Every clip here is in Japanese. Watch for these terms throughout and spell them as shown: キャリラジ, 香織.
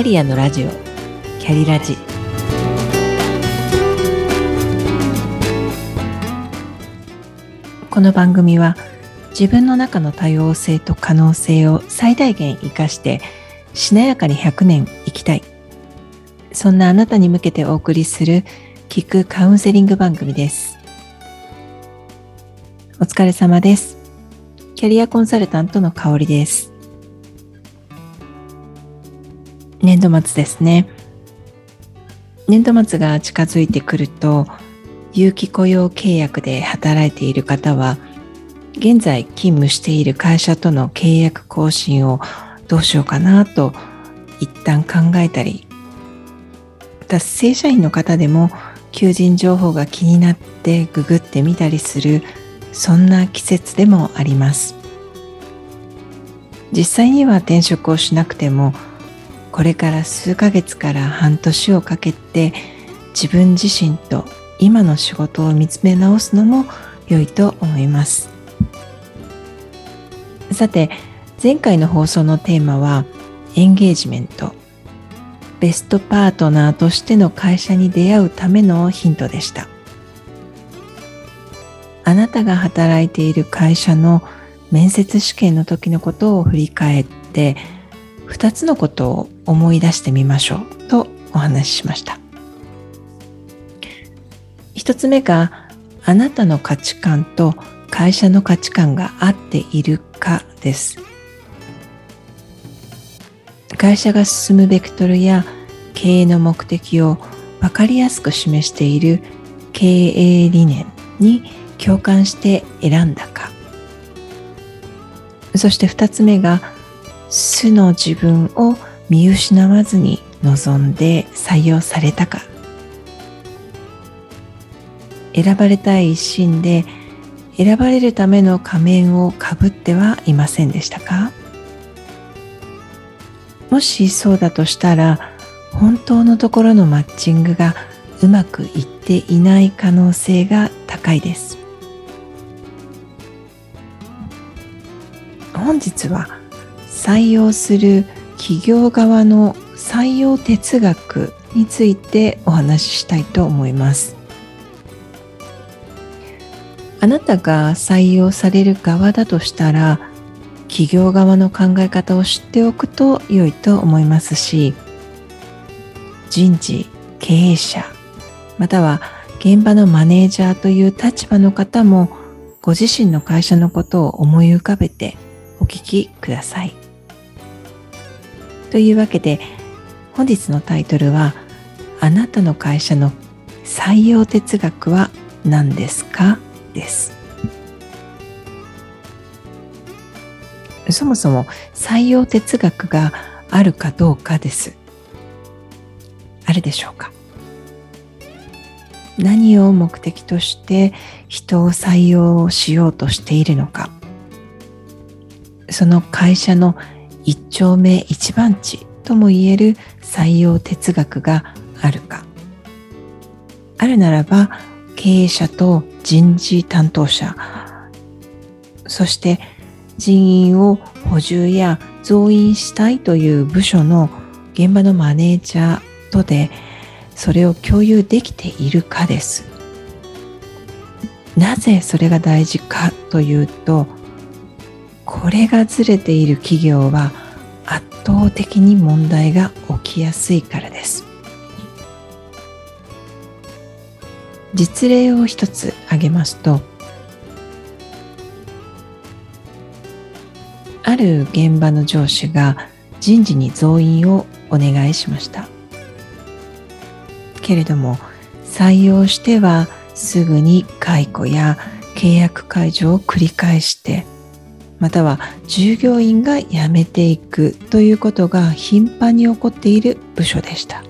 ャリアのラジオ、キャリラジ。この番組は自分の中の多様性と可能性を最大限生かしてしなやかに100年生きたい、そんなあなたに向けてお送りする聞くカウンセリング番組です。お疲れ様です。キャリアコンサルタントの香織です。年度末ですね。年度末が近づいてくると、有期雇用契約で働いている方は、現在勤務している会社との契約更新をどうしようかなと一旦考えたり、また正社員の方でも求人情報が気になってググってみたりする、そんな季節でもあります。実際には転職をしなくても、これから数ヶ月から半年をかけて自分自身と今の仕事を見つめ直すのも良いと思います。さて、前回の放送のテーマはエンゲージメント、ベストパートナーとしての会社に出会うためのヒントでした。あなたが働いている会社の面接試験の時のことを振り返って、2つのことを思い出してみましょうとお話ししました。1つ目が、あなたの価値観と会社の価値観が合っているかです。会社が進むベクトルや経営の目的を分かりやすく示している経営理念に共感して選んだか。そして2つ目が、素の自分を見失わずに望んで採用されたか。選ばれたい一心で選ばれるための仮面をかぶってはいませんでしたか。もしそうだとしたら、本当のところのマッチングがうまくいっていない可能性が高いです。本日は採用する企業側の採用哲学についてお話ししたいと思います。あなたが採用される側だとしたら、企業側の考え方を知っておくと良いと思いますし、人事、経営者、または現場のマネージャーという立場の方も、ご自身の会社のことを思い浮かべてお聞きください。というわけで、本日のタイトルは、あなたの会社の採用哲学は何ですか？です。そもそも採用哲学があるかどうかです。あるでしょうか？何を目的として人を採用しようとしているのか、その会社の一丁目一番地ともいえる採用哲学があるか。あるならば、経営者と人事担当者、そして人員を補充や増員したいという部署の現場のマネージャーとで、それを共有できているかです。なぜそれが大事かというと、これがずれている企業は圧倒的に問題が起きやすいからです。実例を一つ挙げますと、ある現場の上司が人事に増員をお願いしました。けれども、採用してはすぐに解雇や契約解除を繰り返して、または従業員が辞めていくということが頻繁に起こっている部署でした。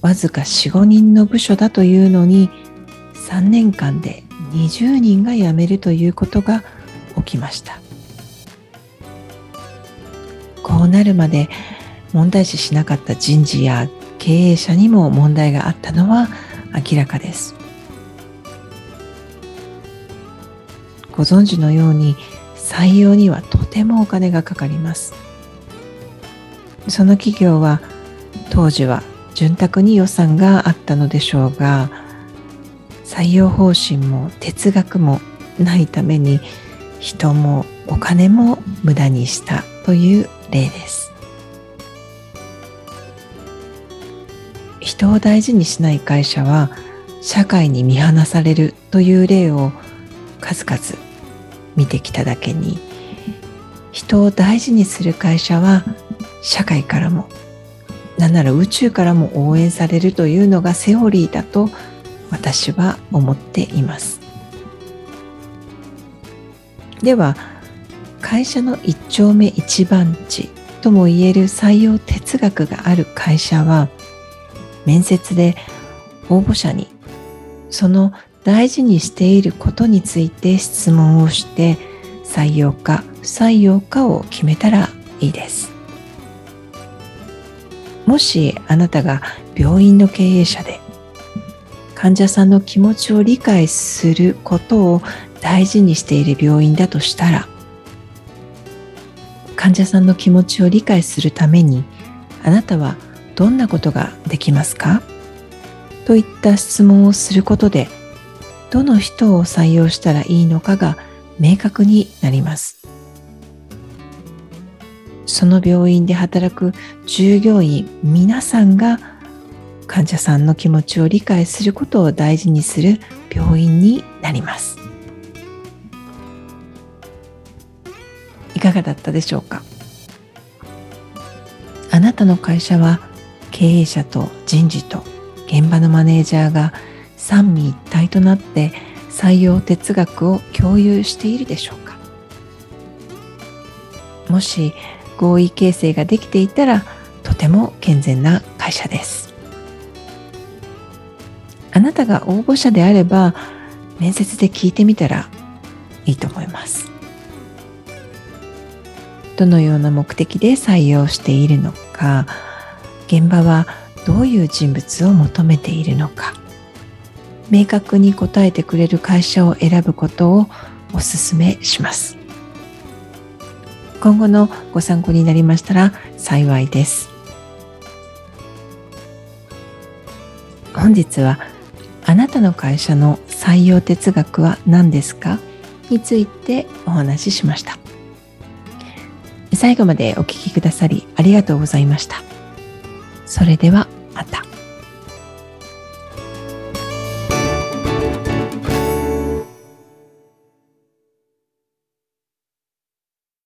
わずか 4,5 人の部署だというのに、3年間で20人が辞めるということが起きました。こうなるまで問題視しなかった人事や経営者にも問題があったのは明らかです。ご存知のように、採用にはとてもお金がかかります。その企業は当時は潤沢に予算があったのでしょうが、採用方針も哲学もないために人もお金も無駄にしたという例です。人を大事にしない会社は社会に見放されるという例を数々見てきただけに、人を大事にする会社は社会からもなんなら宇宙からも応援されるというのがセオリーだと私は思っています。では会社の一丁目一番地ともいえる採用哲学がある会社は、面接で応募者にその大事にしていることについて質問をして採用か不採用かを決めたらいいです。もしあなたが病院の経営者で患者さんの気持ちを理解することを大事にしている病院だとしたら、患者さんの気持ちを理解するためにあなたはどんなことができますかといった質問をすることで、どの人を採用したらいいのかが明確になります。その病院で働く従業員皆さんが患者さんの気持ちを理解することを大事にする病院になります。いかがだったでしょうか？あなたの会社は経営者と人事と現場のマネージャーが三位一体となって採用哲学を共有しているでしょうか。もし合意形成ができていたら、とても健全な会社です。あなたが応募者であれば、面接で聞いてみたらいいと思います。どのような目的で採用しているのか、現場はどういう人物を求めているのか、明確に答えてくれる会社を選ぶことをお勧めします。今後のご参考になりましたら幸いです。本日はあなたの会社の採用哲学は何ですかについてお話ししました。最後までお聞きくださりありがとうございました。それではまた。